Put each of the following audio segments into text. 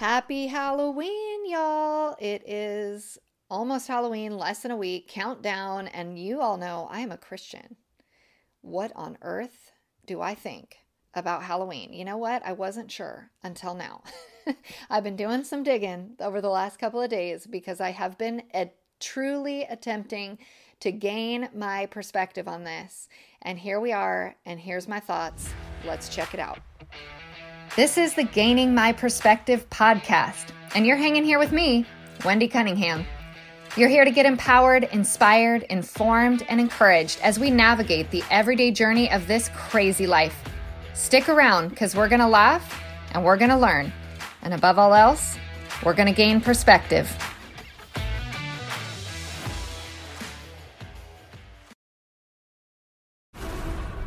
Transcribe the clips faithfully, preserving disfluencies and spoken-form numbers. Happy Halloween, y'all. It is almost Halloween, less than a week, countdown, and you all know I am a Christian. What on earth do I think about Halloween? You know what? I wasn't sure until now. I've been doing some digging over the last couple of days because I have been a- truly attempting to gain my perspective on this. And here we are, and here's my thoughts. Let's check it out. This is the Gaining My Perspective podcast, and you're hanging here with me, Wendy Cunningham. You're here to get empowered, inspired, informed, and encouraged as we navigate the everyday journey of this crazy life. Stick around because we're going to laugh and we're going to learn. And above all else, we're going to gain perspective.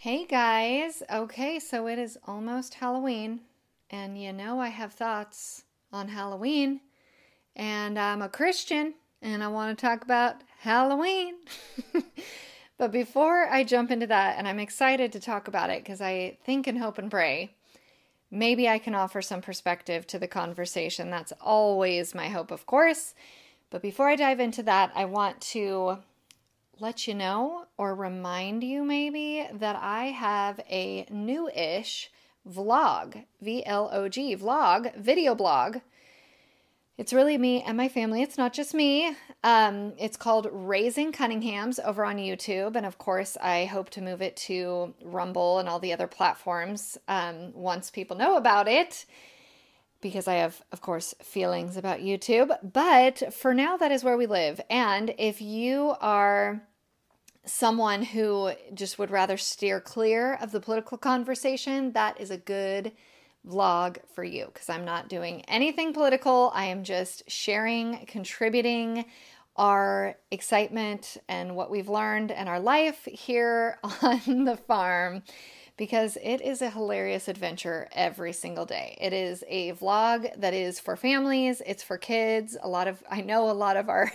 Hey guys, okay, so it is almost Halloween, and you know I have thoughts on Halloween, and I'm a Christian, and I want to talk about Halloween. But before I jump into that, and I'm excited to talk about it because I think and hope and pray, maybe I can offer some perspective to the conversation. That's always my hope, of course. But before I dive into that, I want to let you know or remind you maybe that I have a new-ish vlog, V L O G, vlog, video blog. It's really me and my family. It's not just me. Um, it's called Raising Cunninghams over on YouTube. And of course, I hope to move it to Rumble and all the other platforms um, once people know about it, because I have, of course, feelings about YouTube. But for now, that is where we live. And if you are someone who just would rather steer clear of the political conversation, that is a good vlog for you, because I'm not doing anything political. I am just sharing, contributing our excitement and what we've learned and our life here on the farm, because it is a hilarious adventure every single day. It is a vlog that is for families, it's for kids. A lot of, I know a lot of our,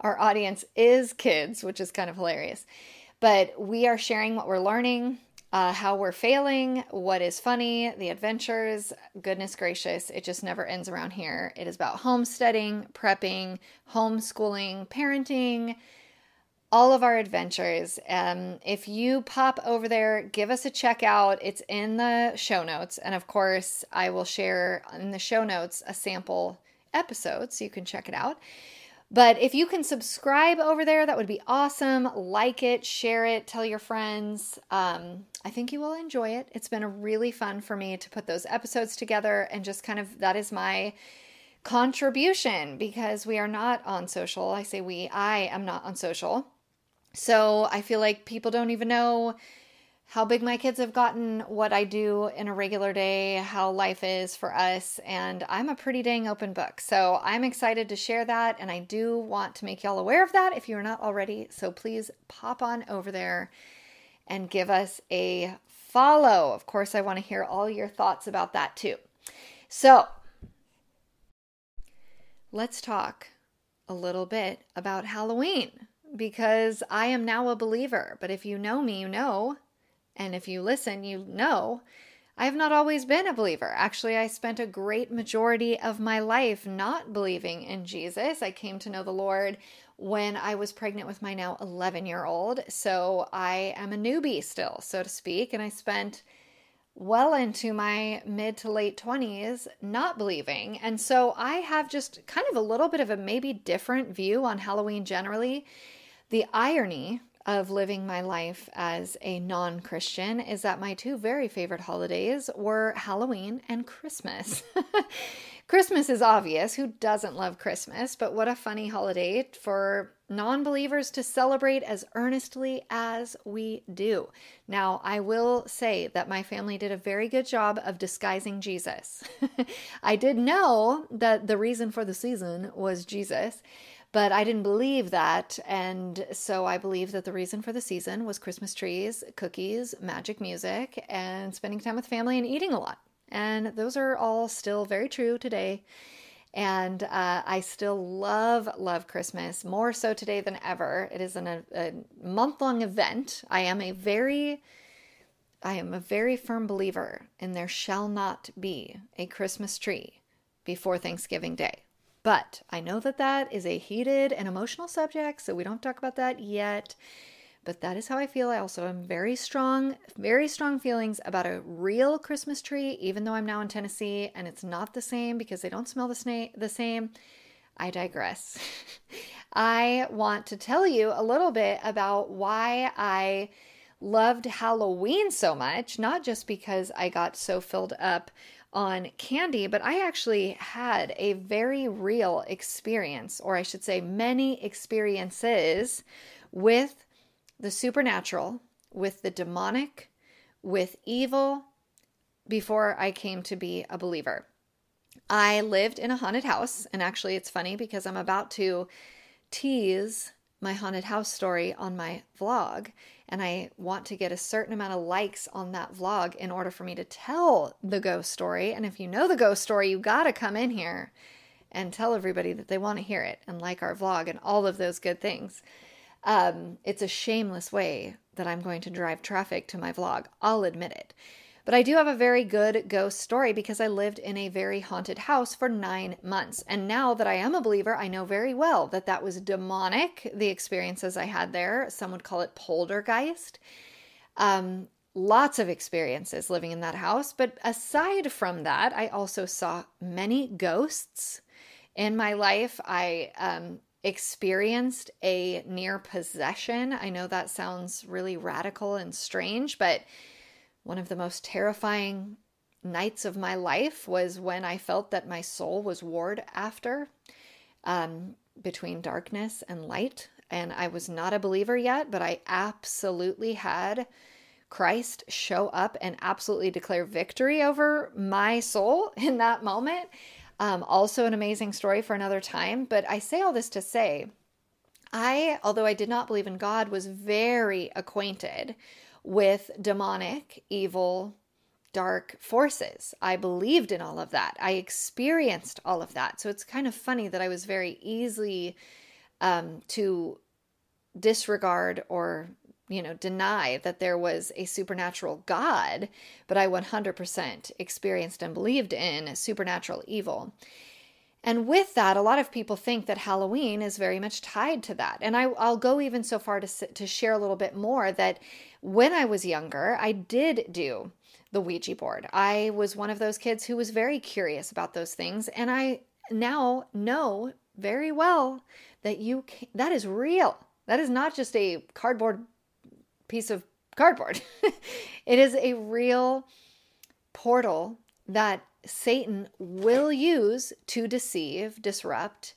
our audience is kids, which is kind of hilarious. But we are sharing what we're learning, uh, how we're failing, what is funny, the adventures. Goodness gracious, it just never ends around here. It is about homesteading, prepping, homeschooling, parenting, all of our adventures. Um, if you pop over there, give us a check out. It's in the show notes. And of course, I will share in the show notes a sample episode so you can check it out. But if you can subscribe over there, that would be awesome. Like it, share it, tell your friends. Um, I think you will enjoy it. It's been really fun for me to put those episodes together, and just kind of that is my contribution, because we are not on social. I say we, I am not on social. So I feel like people don't even know how big my kids have gotten, what I do in a regular day, how life is for us, and I'm a pretty dang open book. So I'm excited to share that, and I do want to make y'all aware of that if you're not already. So please pop on over there and give us a follow. Of course, I want to hear all your thoughts about that too. So let's talk a little bit about Halloween, because I am now a believer. But if you know me, you know, and if you listen, you know, I have not always been a believer. Actually, I spent a great majority of my life not believing in Jesus. I came to know the Lord when I was pregnant with my now eleven-year-old. So I am a newbie still, so to speak. And I spent well into my mid to late twenties not believing. And so I have just kind of a little bit of a maybe different view on Halloween generally. The irony of living my life as a non-Christian is that my two very favorite holidays were Halloween and Christmas. Christmas is obvious. Who doesn't love Christmas? But what a funny holiday for non-believers to celebrate as earnestly as we do. Now, I will say that my family did a very good job of disguising Jesus. I did know that the reason for the season was Jesus, but I didn't believe that, and so I believe that the reason for the season was Christmas trees, cookies, magic music, and spending time with family and eating a lot. And those are all still very true today, and uh, I still love, love Christmas, more so today than ever. It is an, a, a month-long event. I am a very... I am a very firm believer in there shall not be a Christmas tree before Thanksgiving Day. But I know that that is a heated and emotional subject, so we don't talk about that yet. But that is how I feel. I also am very strong, very strong feelings about a real Christmas tree, even though I'm now in Tennessee and it's not the same because they don't smell the, sna- the same. I digress. I want to tell you a little bit about why I loved Halloween so much, not just because I got so filled up on candy, but I actually had a very real experience, or I should say many experiences with the supernatural, with the demonic, with evil, before I came to be a believer. I lived in a haunted house, and actually it's funny because I'm about to tease my haunted house story on my vlog, and I want to get a certain amount of likes on that vlog in order for me to tell the ghost story. And if you know the ghost story, you got to come in here and tell everybody that they want to hear it and like our vlog and all of those good things. Um, it's a shameless way that I'm going to drive traffic to my vlog. I'll admit it. But I do have a very good ghost story because I lived in a very haunted house for nine months. And now that I am a believer, I know very well that that was demonic, the experiences I had there. Some would call it poltergeist. Um, lots of experiences living in that house. But aside from that, I also saw many ghosts in my life. I um, experienced a near possession. I know that sounds really radical and strange, but one of the most terrifying nights of my life was when I felt that my soul was warred after um, between darkness and light. And I was not a believer yet, but I absolutely had Christ show up and absolutely declare victory over my soul in that moment. Um, also an amazing story for another time. But I say all this to say, I, although I did not believe in God, was very acquainted with demonic, evil, dark forces. I believed in all of that. I experienced all of that. So it's kind of funny that I was very easy um, to disregard or, you know, deny that there was a supernatural God, but I one hundred percent experienced and believed in supernatural evil. And with that, a lot of people think that Halloween is very much tied to that. And I, I'll go even so far to, to share a little bit more that when I was younger, I did do the Ouija board. I was one of those kids who was very curious about those things. And I now know very well that you can, that is real. That is not just a cardboard piece of cardboard. It is a real portal that Satan will use to deceive, disrupt,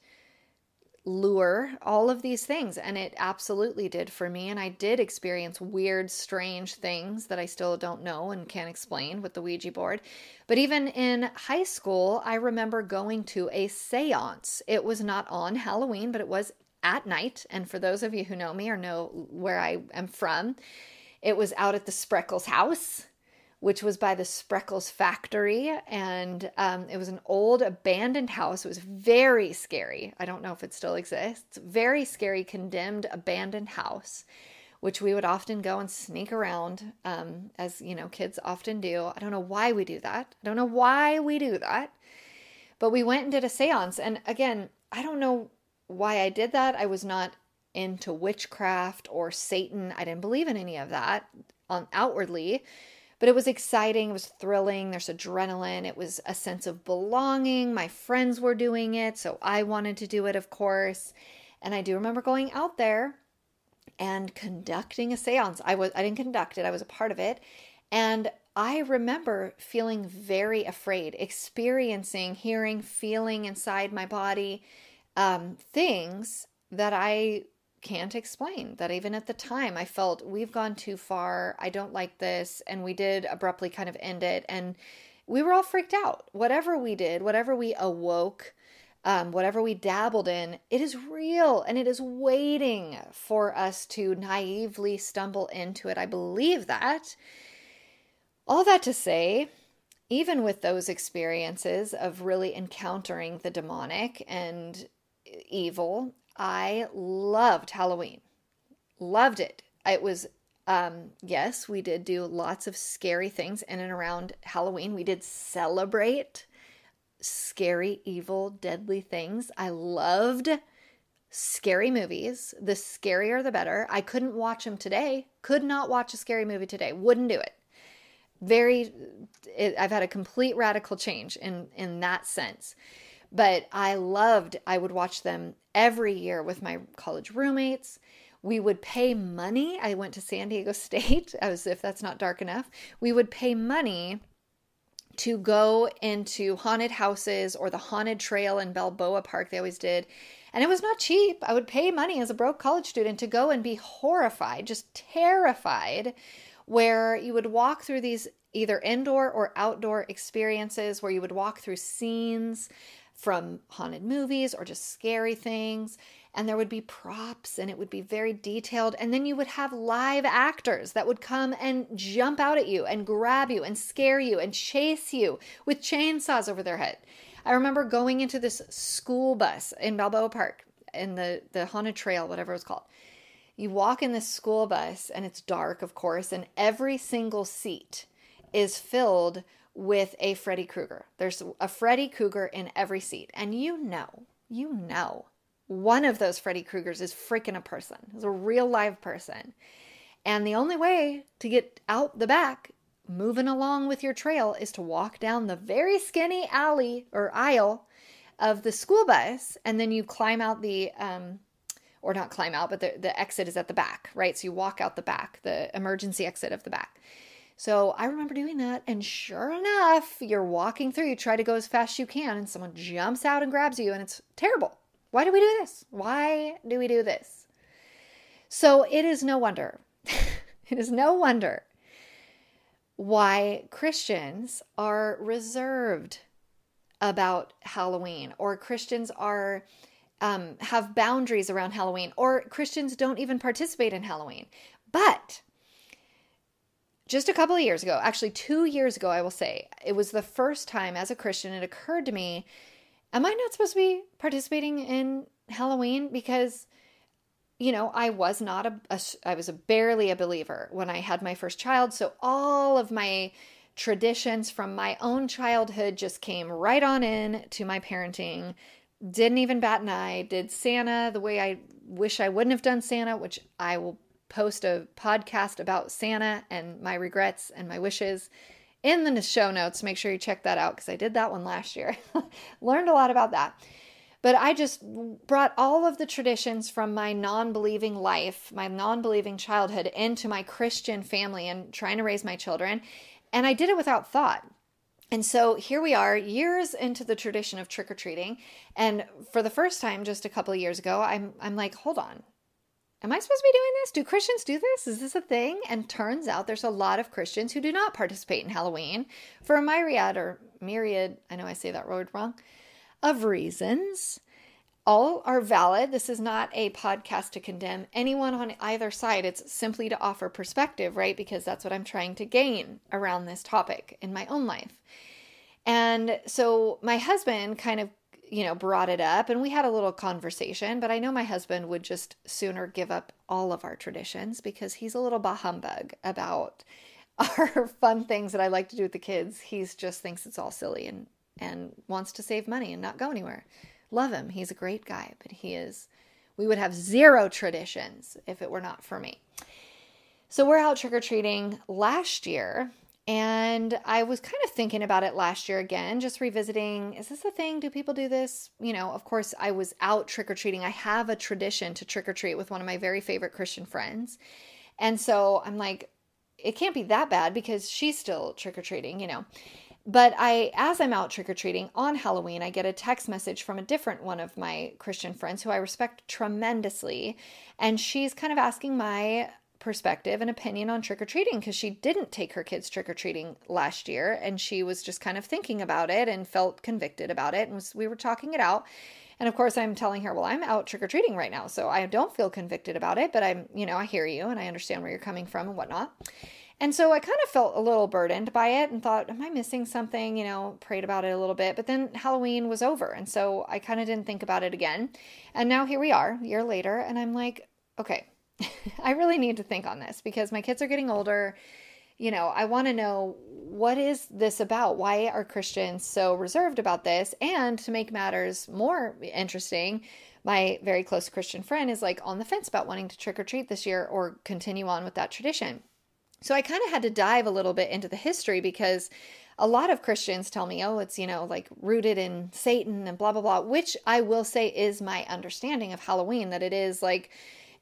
lure, all of these things. And it absolutely did for me. And I did experience weird, strange things that I still don't know and can't explain with the Ouija board. But even in high school, I remember going to a seance. It was not on Halloween, but it was at night. And for those of you who know me or know where I am from, it was out at the Spreckles house, which was by the Spreckles factory, and um, it was an old abandoned house. It was very scary. I don't know if it still exists. Very scary, condemned, abandoned house, which we would often go and sneak around, um, as, you know, kids often do. I don't know why we do that. I don't know why we do that, but we went and did a seance, and again, I don't know why I did that. I was not into witchcraft or Satan. I didn't believe in any of that on outwardly, But it was exciting. It was thrilling. There's adrenaline. It was a sense of belonging. My friends were doing it, so I wanted to do it, of course. And I do remember going out there and conducting a seance. I was I didn't conduct it. I was a part of it. And I remember feeling very afraid, experiencing, hearing, feeling inside my body um, things that I can't explain, that even at the time I felt we've gone too far. I don't like this. And we did abruptly kind of end it. And we were all freaked out. Whatever we did, whatever we awoke, um, whatever we dabbled in, it is real. And it is waiting for us to naively stumble into it. I believe that. All that to say, even with those experiences of really encountering the demonic and evil, I loved Halloween. Loved it. It was, um, yes, we did do lots of scary things in and around Halloween. We did celebrate scary, evil, deadly things. I loved scary movies. The scarier, the better. I couldn't watch them today. Could not watch a scary movie today. Wouldn't do it. Very, it, I've had a complete radical change in, in that sense. But I loved, I would watch them every year with my college roommates. We would pay money. I went to San Diego State, as if that's not dark enough. We would pay money to go into haunted houses or the haunted trail in Balboa Park. They always did. And it was not cheap. I would pay money as a broke college student to go and be horrified, just terrified, where you would walk through these either indoor or outdoor experiences, where you would walk through scenes from haunted movies or just scary things. And there would be props and it would be very detailed. And then you would have live actors that would come and jump out at you and grab you and scare you and chase you with chainsaws over their head. I remember going into this school bus in Balboa Park in the, the haunted trail, whatever it was called. You walk in this school bus and it's dark, of course, and every single seat is filled with a Freddy Krueger. There's a Freddy Krueger in every seat. And you know, you know, one of those Freddy Kruegers is freaking a person. It's a real live person. And the only way to get out the back, moving along with your trail, is to walk down the very skinny alley or aisle of the school bus. And then you climb out the, um, or not climb out, but the, the exit is at the back, right? So you walk out the back, the emergency exit of the back. So I remember doing that, and sure enough, you're walking through, you try to go as fast as you can, and someone jumps out and grabs you, and it's terrible. Why do we do this? Why do we do this? So it is no wonder, it is no wonder why Christians are reserved about Halloween, or Christians are um, have boundaries around Halloween, or Christians don't even participate in Halloween. But just a couple of years ago, actually two years ago, I will say, it was the first time as a Christian it occurred to me, am I not supposed to be participating in Halloween? Because, you know, I was not a, a I was a barely a believer when I had my first child. So all of my traditions from my own childhood just came right on in to my parenting. Didn't even bat an eye. Did Santa the way I wish I wouldn't have done Santa, which I will post a podcast about Santa and my regrets and my wishes in the show notes. Make sure you check that out because I did that one last year. Learned a lot about that. But I just brought all of the traditions from my non-believing life, my non-believing childhood into my Christian family and trying to raise my children. And I did it without thought. And so here we are years into the tradition of trick-or-treating. And for the first time just a couple of years ago, I'm I'm like, hold on. Am I supposed to be doing this? Do Christians do this? Is this a thing? And turns out there's a lot of Christians who do not participate in Halloween for a myriad or myriad, I know I say that word wrong, of reasons. All are valid. This is not a podcast to condemn anyone on either side. It's simply to offer perspective, right? Because that's what I'm trying to gain around this topic in my own life. And so my husband kind of you know, brought it up and we had a little conversation, but I know my husband would just sooner give up all of our traditions because he's a little bah humbug about our fun things that I like to do with the kids. He's just thinks it's all silly and, and wants to save money and not go anywhere. Love him. He's a great guy, but he is, we would have zero traditions if it were not for me. So we're out trick-or-treating last year And I was kind of thinking about it last year again, just revisiting, is this a thing? Do people do this? You know, of course, I was out trick-or-treating. I have a tradition to trick-or-treat with one of my very favorite Christian friends. And so I'm like, it can't be that bad because she's still trick-or-treating, you know. But I, as I'm out trick-or-treating on Halloween, I get a text message from a different one of my Christian friends who I respect tremendously. And she's kind of asking my perspective and opinion on trick-or-treating because she didn't take her kids trick-or-treating last year, and she was just kind of thinking about it and felt convicted about it, and was, we were talking it out. And of course I'm telling her, well, I'm out trick-or-treating right now, so I don't feel convicted about it, but I'm, you know, I hear you and I understand where you're coming from and whatnot. And so I kind of felt a little burdened by it and thought, am I missing something? You know, prayed about it a little bit, but then Halloween was over, and so I kind of didn't think about it again. And now here we are, a year later, and I'm like, okay, I really need to think on this because my kids are getting older. You know, I want to know, what is this about? Why are Christians so reserved about this? And to make matters more interesting, my very close Christian friend is like on the fence about wanting to trick or treat this year or continue on with that tradition. So I kind of had to dive a little bit into the history because a lot of Christians tell me, oh, it's, you know, like rooted in Satan and blah, blah, blah, which I will say is my understanding of Halloween, that it is like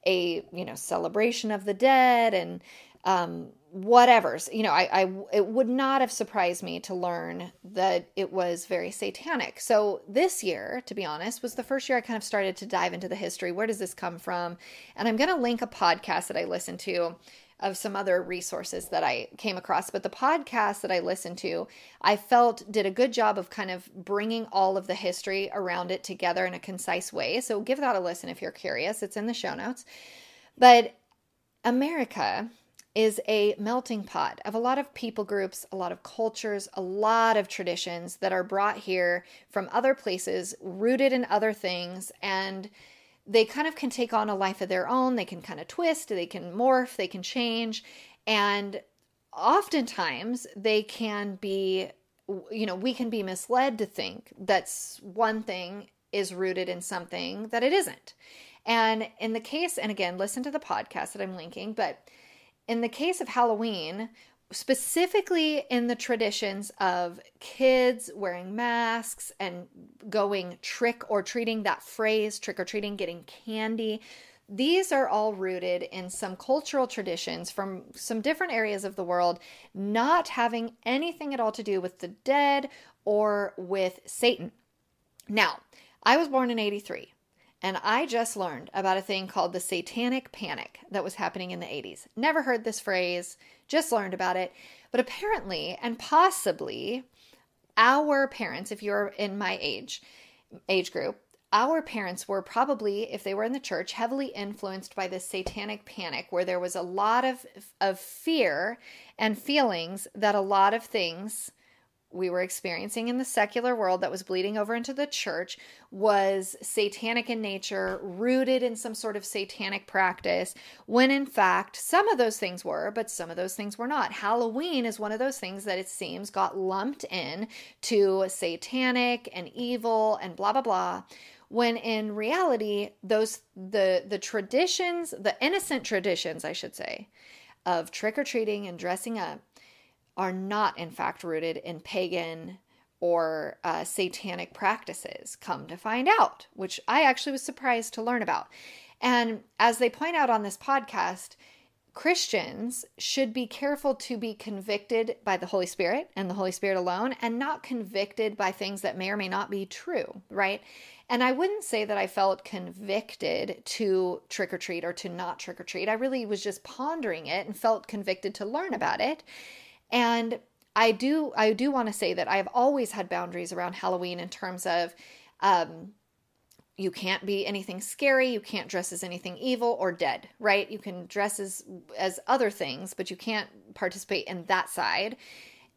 a, you know, celebration of the dead and um, whatever. You know, I, I, it would not have surprised me to learn that it was very satanic. So this year, to be honest, was the first year I kind of started to dive into the history. Where does this come from? And I'm going to link a podcast that I listened to of some other resources that I came across. But the podcast that I listened to, I felt did a good job of kind of bringing all of the history around it together in a concise way. So give that a listen if you're curious. It's in the show notes. But America is a melting pot of a lot of people groups, a lot of cultures, a lot of traditions that are brought here from other places, rooted in other things, and they kind of can take on a life of their own. They can kind of twist, they can morph, they can change. And oftentimes they can be, you know, we can be misled to think that one thing is rooted in something that it isn't. And in the case, and again, listen to the podcast that I'm linking, but in the case of Halloween, specifically in the traditions of kids wearing masks and going trick or treating, that phrase, trick or treating, getting candy, these are all rooted in some cultural traditions from some different areas of the world, not having anything at all to do with the dead or with Satan. Now, I was born in eighty-three. And I just learned about a thing called the satanic panic that was happening in the eighties. Never heard this phrase, just learned about it. But apparently, and possibly, our parents, if you're in my age, age group, our parents were probably, if they were in the church, heavily influenced by this satanic panic where there was a lot of, of fear and feelings that a lot of things we were experiencing in the secular world that was bleeding over into the church was satanic in nature, rooted in some sort of satanic practice, when in fact, some of those things were, but some of those things were not. Halloween is one of those things that it seems got lumped in to satanic and evil and blah, blah, blah, when in reality, those the the traditions, the innocent traditions, I should say, of trick-or-treating and dressing up, are not in fact rooted in pagan or uh, satanic practices, come to find out, which I actually was surprised to learn about. And as they point out on this podcast, Christians should be careful to be convicted by the Holy Spirit and the Holy Spirit alone, and not convicted by things that may or may not be true, right? And I wouldn't say that I felt convicted to trick-or-treat or to not trick-or-treat. I really was just pondering it and felt convicted to learn about it. And I do, I do want to say that I've always had boundaries around Halloween in terms of, um, you can't be anything scary. You can't dress as anything evil or dead, right? You can dress as, as other things, but you can't participate in that side.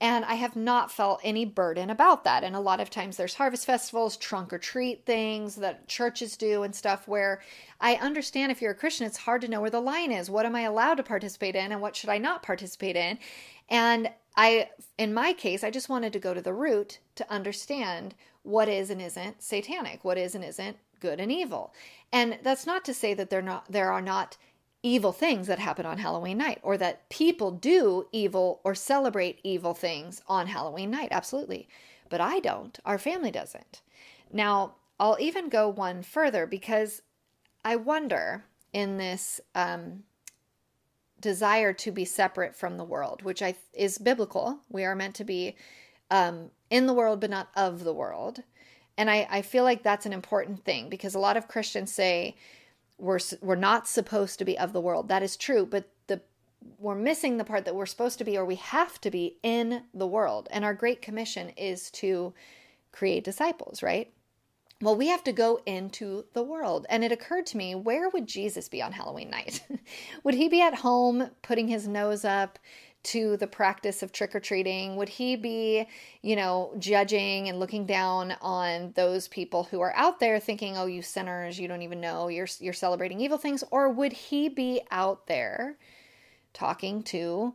And I have not felt any burden about that. And a lot of times there's harvest festivals, trunk or treat things that churches do and stuff where I understand if you're a Christian, it's hard to know where the line is. What am I allowed to participate in and what should I not participate in? And I, in my case, I just wanted to go to the root to understand what is and isn't satanic, what is and isn't good and evil. And that's not to say that there not there are not evil things that happen on Halloween night, or that people do evil or celebrate evil things on Halloween night. Absolutely. But I don't. Our family doesn't. Now, I'll even go one further, because I wonder in this um, desire to be separate from the world, which I is biblical. We are meant to be um, in the world, but not of the world. And I, I feel like that's an important thing, because a lot of Christians say we're we're not supposed to be of the world. That is true, but the we're missing the part that we're supposed to be, or we have to be, in the world. And our Great Commission is to create disciples, right? Well, we have to go into the world. And it occurred to me, where would Jesus be on Halloween night? Would he be at home putting his nose up to the practice of trick-or-treating? Would he be, you know, judging and looking down on those people who are out there thinking, oh, you sinners, you don't even know, you're, you're celebrating evil things? Or would he be out there talking to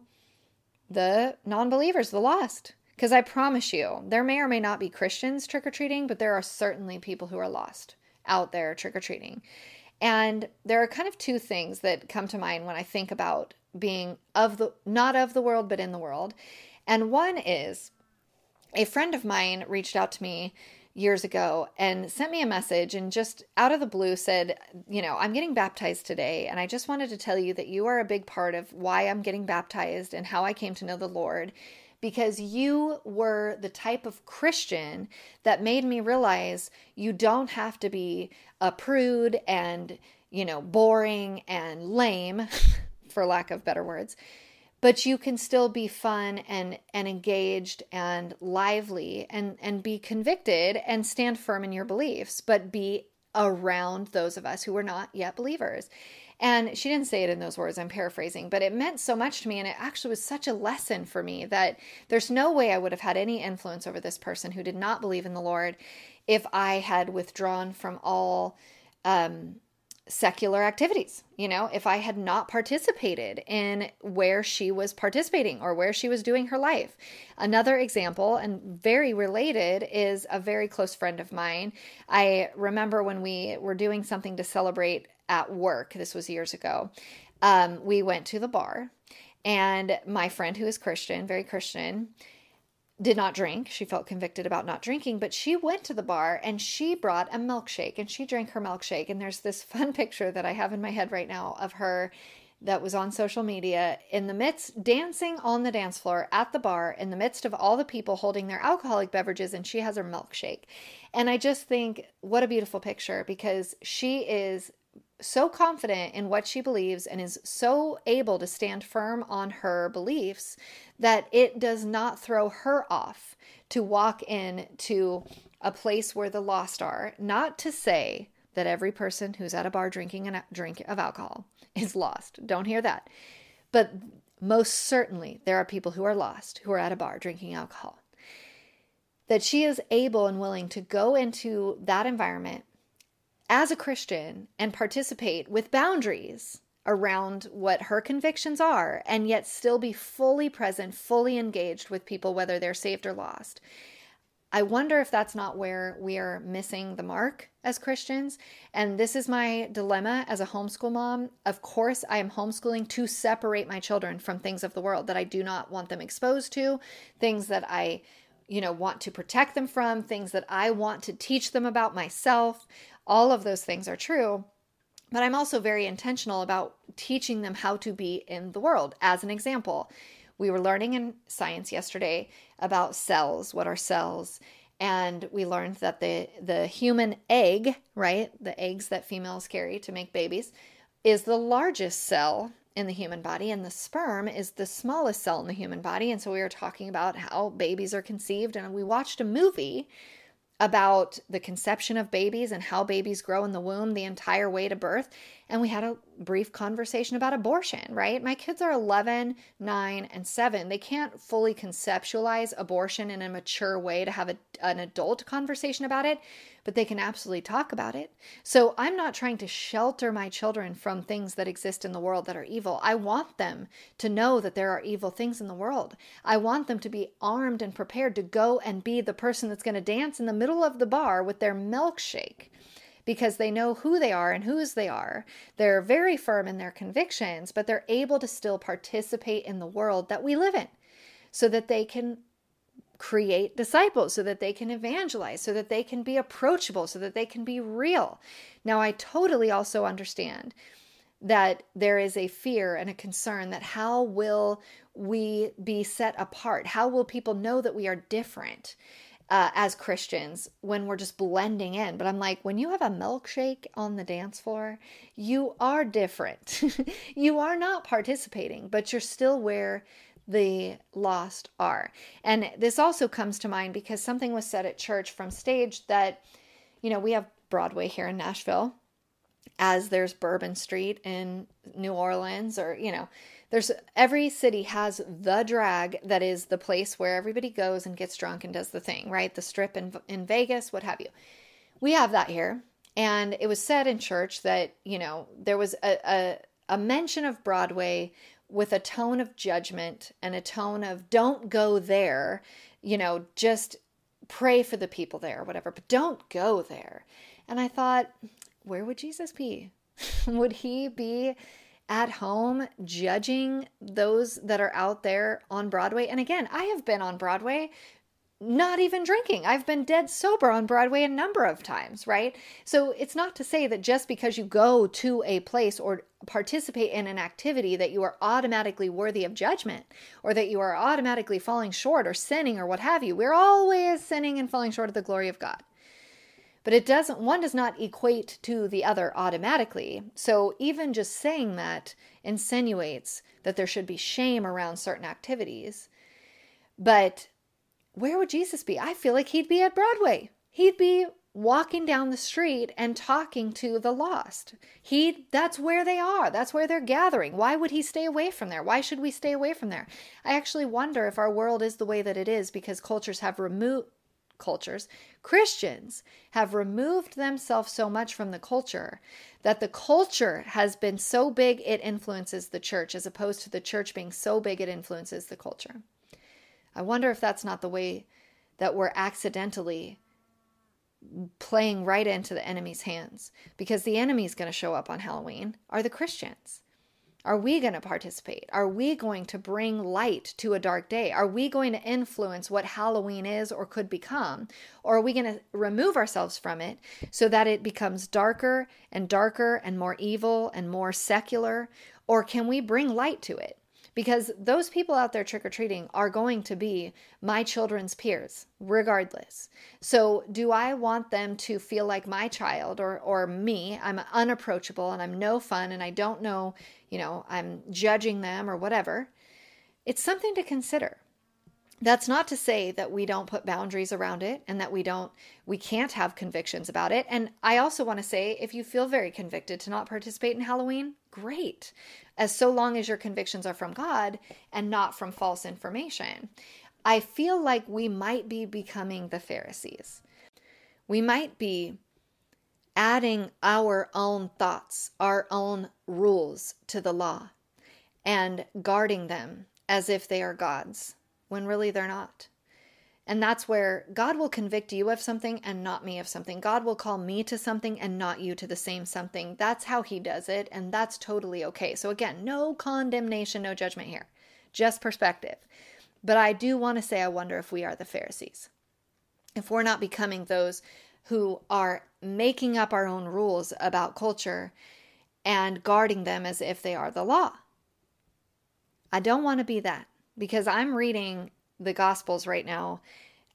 the non-believers, the lost? Because I promise you, there may or may not be Christians trick-or-treating, but there are certainly people who are lost out there trick-or-treating. And there are kind of two things that come to mind when I think about being of the not of the world, but in the world. And one is, a friend of mine reached out to me years ago and sent me a message, and just out of the blue said, you know, I'm getting baptized today, and I just wanted to tell you that you are a big part of why I'm getting baptized and how I came to know the Lord, because you were the type of Christian that made me realize you don't have to be a prude and, you know, boring and lame, for lack of better words, but you can still be fun and, and engaged and lively and, and be convicted and stand firm in your beliefs, but be around those of us who are not yet believers. And she didn't say it in those words, I'm paraphrasing, but it meant so much to me, and it actually was such a lesson for me that there's no way I would have had any influence over this person who did not believe in the Lord if I had withdrawn from all um, secular activities, you know, if I had not participated in where she was participating or where she was doing her life. Another example, and very related, is a very close friend of mine. I remember when we were doing something to celebrate at work, this was years ago, um, we went to the bar, and my friend, who is Christian, very Christian, did not drink. She felt convicted about not drinking, but she went to the bar and she brought a milkshake and she drank her milkshake. And there's this fun picture that I have in my head right now of her that was on social media in the midst, dancing on the dance floor at the bar in the midst of all the people holding their alcoholic beverages, and she has her milkshake. And I just think, what a beautiful picture, because she is so confident in what she believes and is so able to stand firm on her beliefs that it does not throw her off to walk in to a place where the lost are. Not to say that every person who's at a bar drinking a drink of alcohol is lost. Don't hear that. But most certainly there are people who are lost who are at a bar drinking alcohol. That she is able and willing to go into that environment as a Christian and participate with boundaries around what her convictions are, and yet still be fully present, fully engaged with people, whether they're saved or lost. I wonder if that's not where we are missing the mark as Christians. And this is my dilemma as a homeschool mom. Of course, I am homeschooling to separate my children from things of the world that I do not want them exposed to, things that I, you know, want to protect them from, things that I want to teach them about myself. All of those things are true, but I'm also very intentional about teaching them how to be in the world. As an example, we were learning in science yesterday about cells, what are cells, and we learned that the, the human egg, right, the eggs that females carry to make babies, is the largest cell in the human body, and the sperm is the smallest cell in the human body. And so we were talking about how babies are conceived, and we watched a movie about the conception of babies and how babies grow in the womb the entire way to birth. And we had a brief conversation about abortion, right? My kids are eleven, nine, and seven. They can't fully conceptualize abortion in a mature way to have a, an adult conversation about it, but they can absolutely talk about it. So I'm not trying to shelter my children from things that exist in the world that are evil. I want them to know that there are evil things in the world. I want them to be armed and prepared to go and be the person that's going to dance in the middle of the bar with their milkshake, because they know who they are and whose they are. They're very firm in their convictions, but they're able to still participate in the world that we live in so that they can create disciples, so that they can evangelize, so that they can be approachable, so that they can be real. Now, I totally also understand that there is a fear and a concern that how will we be set apart? How will people know that we are different uh, as Christians when we're just blending in? But I'm like, when you have a milkshake on the dance floor, you are different. You are not participating, but you're still where the lost are. And this also comes to mind because something was said at church from stage that, you know, we have Broadway here in Nashville, as there's Bourbon Street in New Orleans, or, you know, there's every city has the drag that is the place where everybody goes and gets drunk and does the thing, right? The strip in in Vegas, what have you. We have that here. And it was said in church that, you know, there was a, a, a mention of Broadway with a tone of judgment and a tone of don't go there, you know, just pray for the people there or whatever, but don't go there. And I thought, where would Jesus be? Would he be at home judging those that are out there on Broadway? And again, I have been on Broadway not even drinking. I've been dead sober on Broadway a number of times, right? So it's not to say that just because you go to a place or participate in an activity that you are automatically worthy of judgment or that you are automatically falling short or sinning or what have you. We're always sinning and falling short of the glory of God. But it doesn't, one does not equate to the other automatically. So even just saying that insinuates that there should be shame around certain activities. But where would Jesus be? I feel like he'd be at Broadway. He'd be walking down the street and talking to the lost. He, that's where they are. That's where they're gathering. Why would he stay away from there? Why should we stay away from there? I actually wonder if our world is the way that it is because cultures have removed, cultures, Christians have removed themselves so much from the culture that the culture has been so big it influences the church as opposed to the church being so big it influences the culture. I wonder if that's not the way that we're accidentally playing right into the enemy's hands, because the enemy's going to show up on Halloween are the Christians. Are we going to participate? Are we going to bring light to a dark day? Are we going to influence what Halloween is or could become? Or are we going to remove ourselves from it so that it becomes darker and darker and more evil and more secular? Or can we bring light to it? Because those people out there trick-or-treating are going to be my children's peers, regardless. So do I want them to feel like my child or or me, I'm unapproachable and I'm no fun and I don't know, you know, I'm judging them or whatever? It's something to consider. That's not to say that we don't put boundaries around it and that we don't, we can't have convictions about it. And I also want to say, if you feel very convicted to not participate in Halloween, great. As so long as your convictions are from God and not from false information. I feel like we might be becoming the Pharisees. We might be adding our own thoughts, our own rules to the law and guarding them as if they are God's, when really they're not. And that's where God will convict you of something and not me of something. God will call me to something and not you to the same something. That's how he does it, and that's totally okay. So again, no condemnation, no judgment here, just perspective. But I do want to say I wonder if we are the Pharisees, if we're not becoming those who are making up our own rules about culture and guarding them as if they are the law. I don't want to be that. Because I'm reading the Gospels right now.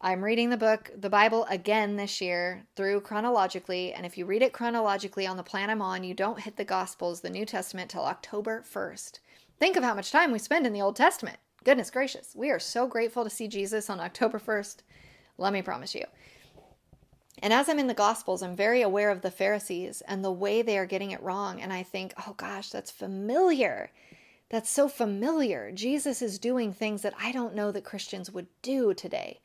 I'm reading the book, the Bible, again this year through chronologically. And if you read it chronologically on the plan I'm on, you don't hit the Gospels, the New Testament, till October first. Think of how much time we spend in the Old Testament. Goodness gracious. We are so grateful to see Jesus on October first. Let me promise you. And as I'm in the Gospels, I'm very aware of the Pharisees and the way they are getting it wrong. And I think, oh gosh, that's familiar. That's so familiar. Jesus is doing things that I don't know that Christians would do today.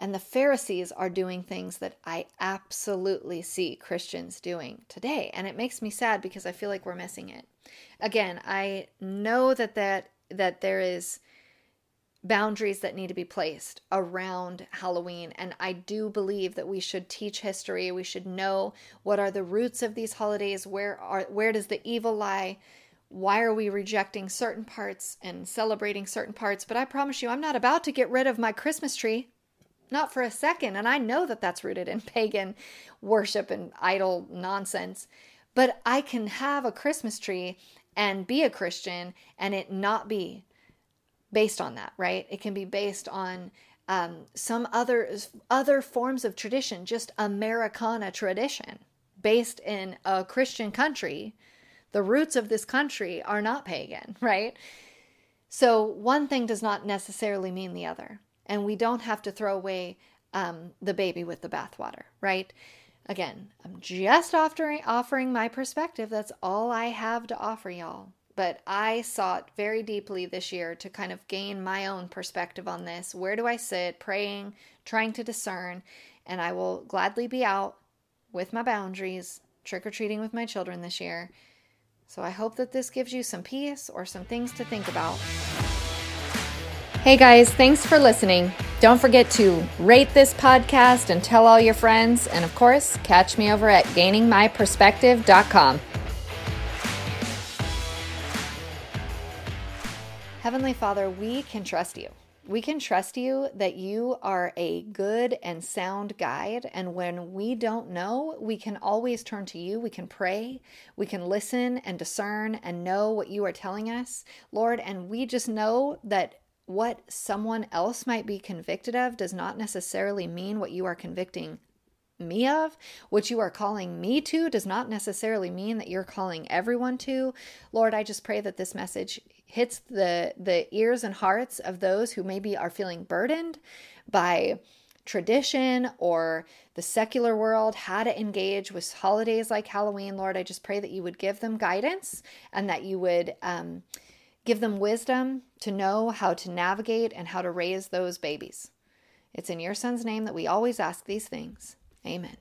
And the Pharisees are doing things that I absolutely see Christians doing today. And it makes me sad because I feel like we're missing it. Again, I know that that, that there is boundaries that need to be placed around Halloween. And I do believe that we should teach history. We should know what are the roots of these holidays. Where are, where does the evil lie? Why are we rejecting certain parts and celebrating certain parts? But I promise you, I'm not about to get rid of my Christmas tree. Not for a second. And I know that that's rooted in pagan worship and idol nonsense. But I can have a Christmas tree and be a Christian and it not be based on that, right? It can be based on um, some other other forms of tradition, just Americana tradition, based in a Christian country. The roots of this country are not pagan, right? So one thing does not necessarily mean the other, and we don't have to throw away um, the baby with the bathwater, right? Again, I'm just offering offering my perspective. That's all I have to offer y'all. But I sought very deeply this year to kind of gain my own perspective on this. Where do I sit? Praying, trying to discern. And I will gladly be out with my boundaries, trick-or-treating with my children this year. So I hope that this gives you some peace or some things to think about. Hey guys, thanks for listening. Don't forget to rate this podcast and tell all your friends. And of course, catch me over at gaining my perspective dot com. Heavenly Father, we can trust you. We can trust you that you are a good and sound guide. And when we don't know, we can always turn to you. We can pray. We can listen and discern and know what you are telling us, Lord. And we just know that what someone else might be convicted of does not necessarily mean what you are convicting me of. What you are calling me to does not necessarily mean that you're calling everyone to. Lord, I just pray that this message hits the the ears and hearts of those who maybe are feeling burdened by tradition or the secular world, how to engage with holidays like Halloween. Lord, I just pray that you would give them guidance and that you would um, give them wisdom to know how to navigate and how to raise those babies. It's in your son's name that we always ask these things. Amen.